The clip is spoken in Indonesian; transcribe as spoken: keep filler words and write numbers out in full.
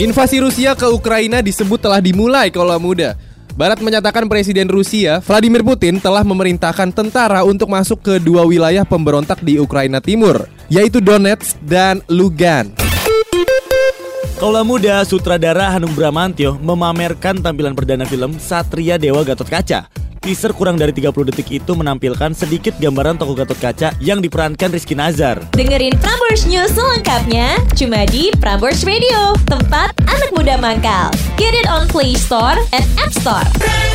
Invasi Rusia ke Ukraina disebut telah dimulai kaula muda. Barat menyatakan Presiden Rusia, Vladimir Putin, telah memerintahkan tentara untuk masuk ke dua wilayah pemberontak di Ukraina Timur, yaitu Donetsk dan Lugansk. Kaula muda, sutradara Hanung Bramantyo memamerkan tampilan perdana film Satria Dewa Gatotkaca. Teaser kurang dari tiga puluh detik itu menampilkan sedikit gambaran tokoh Gatotkaca yang diperankan Rizky Nazar. Dengerin Prambors News selengkapnya cuma di Prambors Radio, tempat anak muda mangkal. Get it on Play Store and App Store.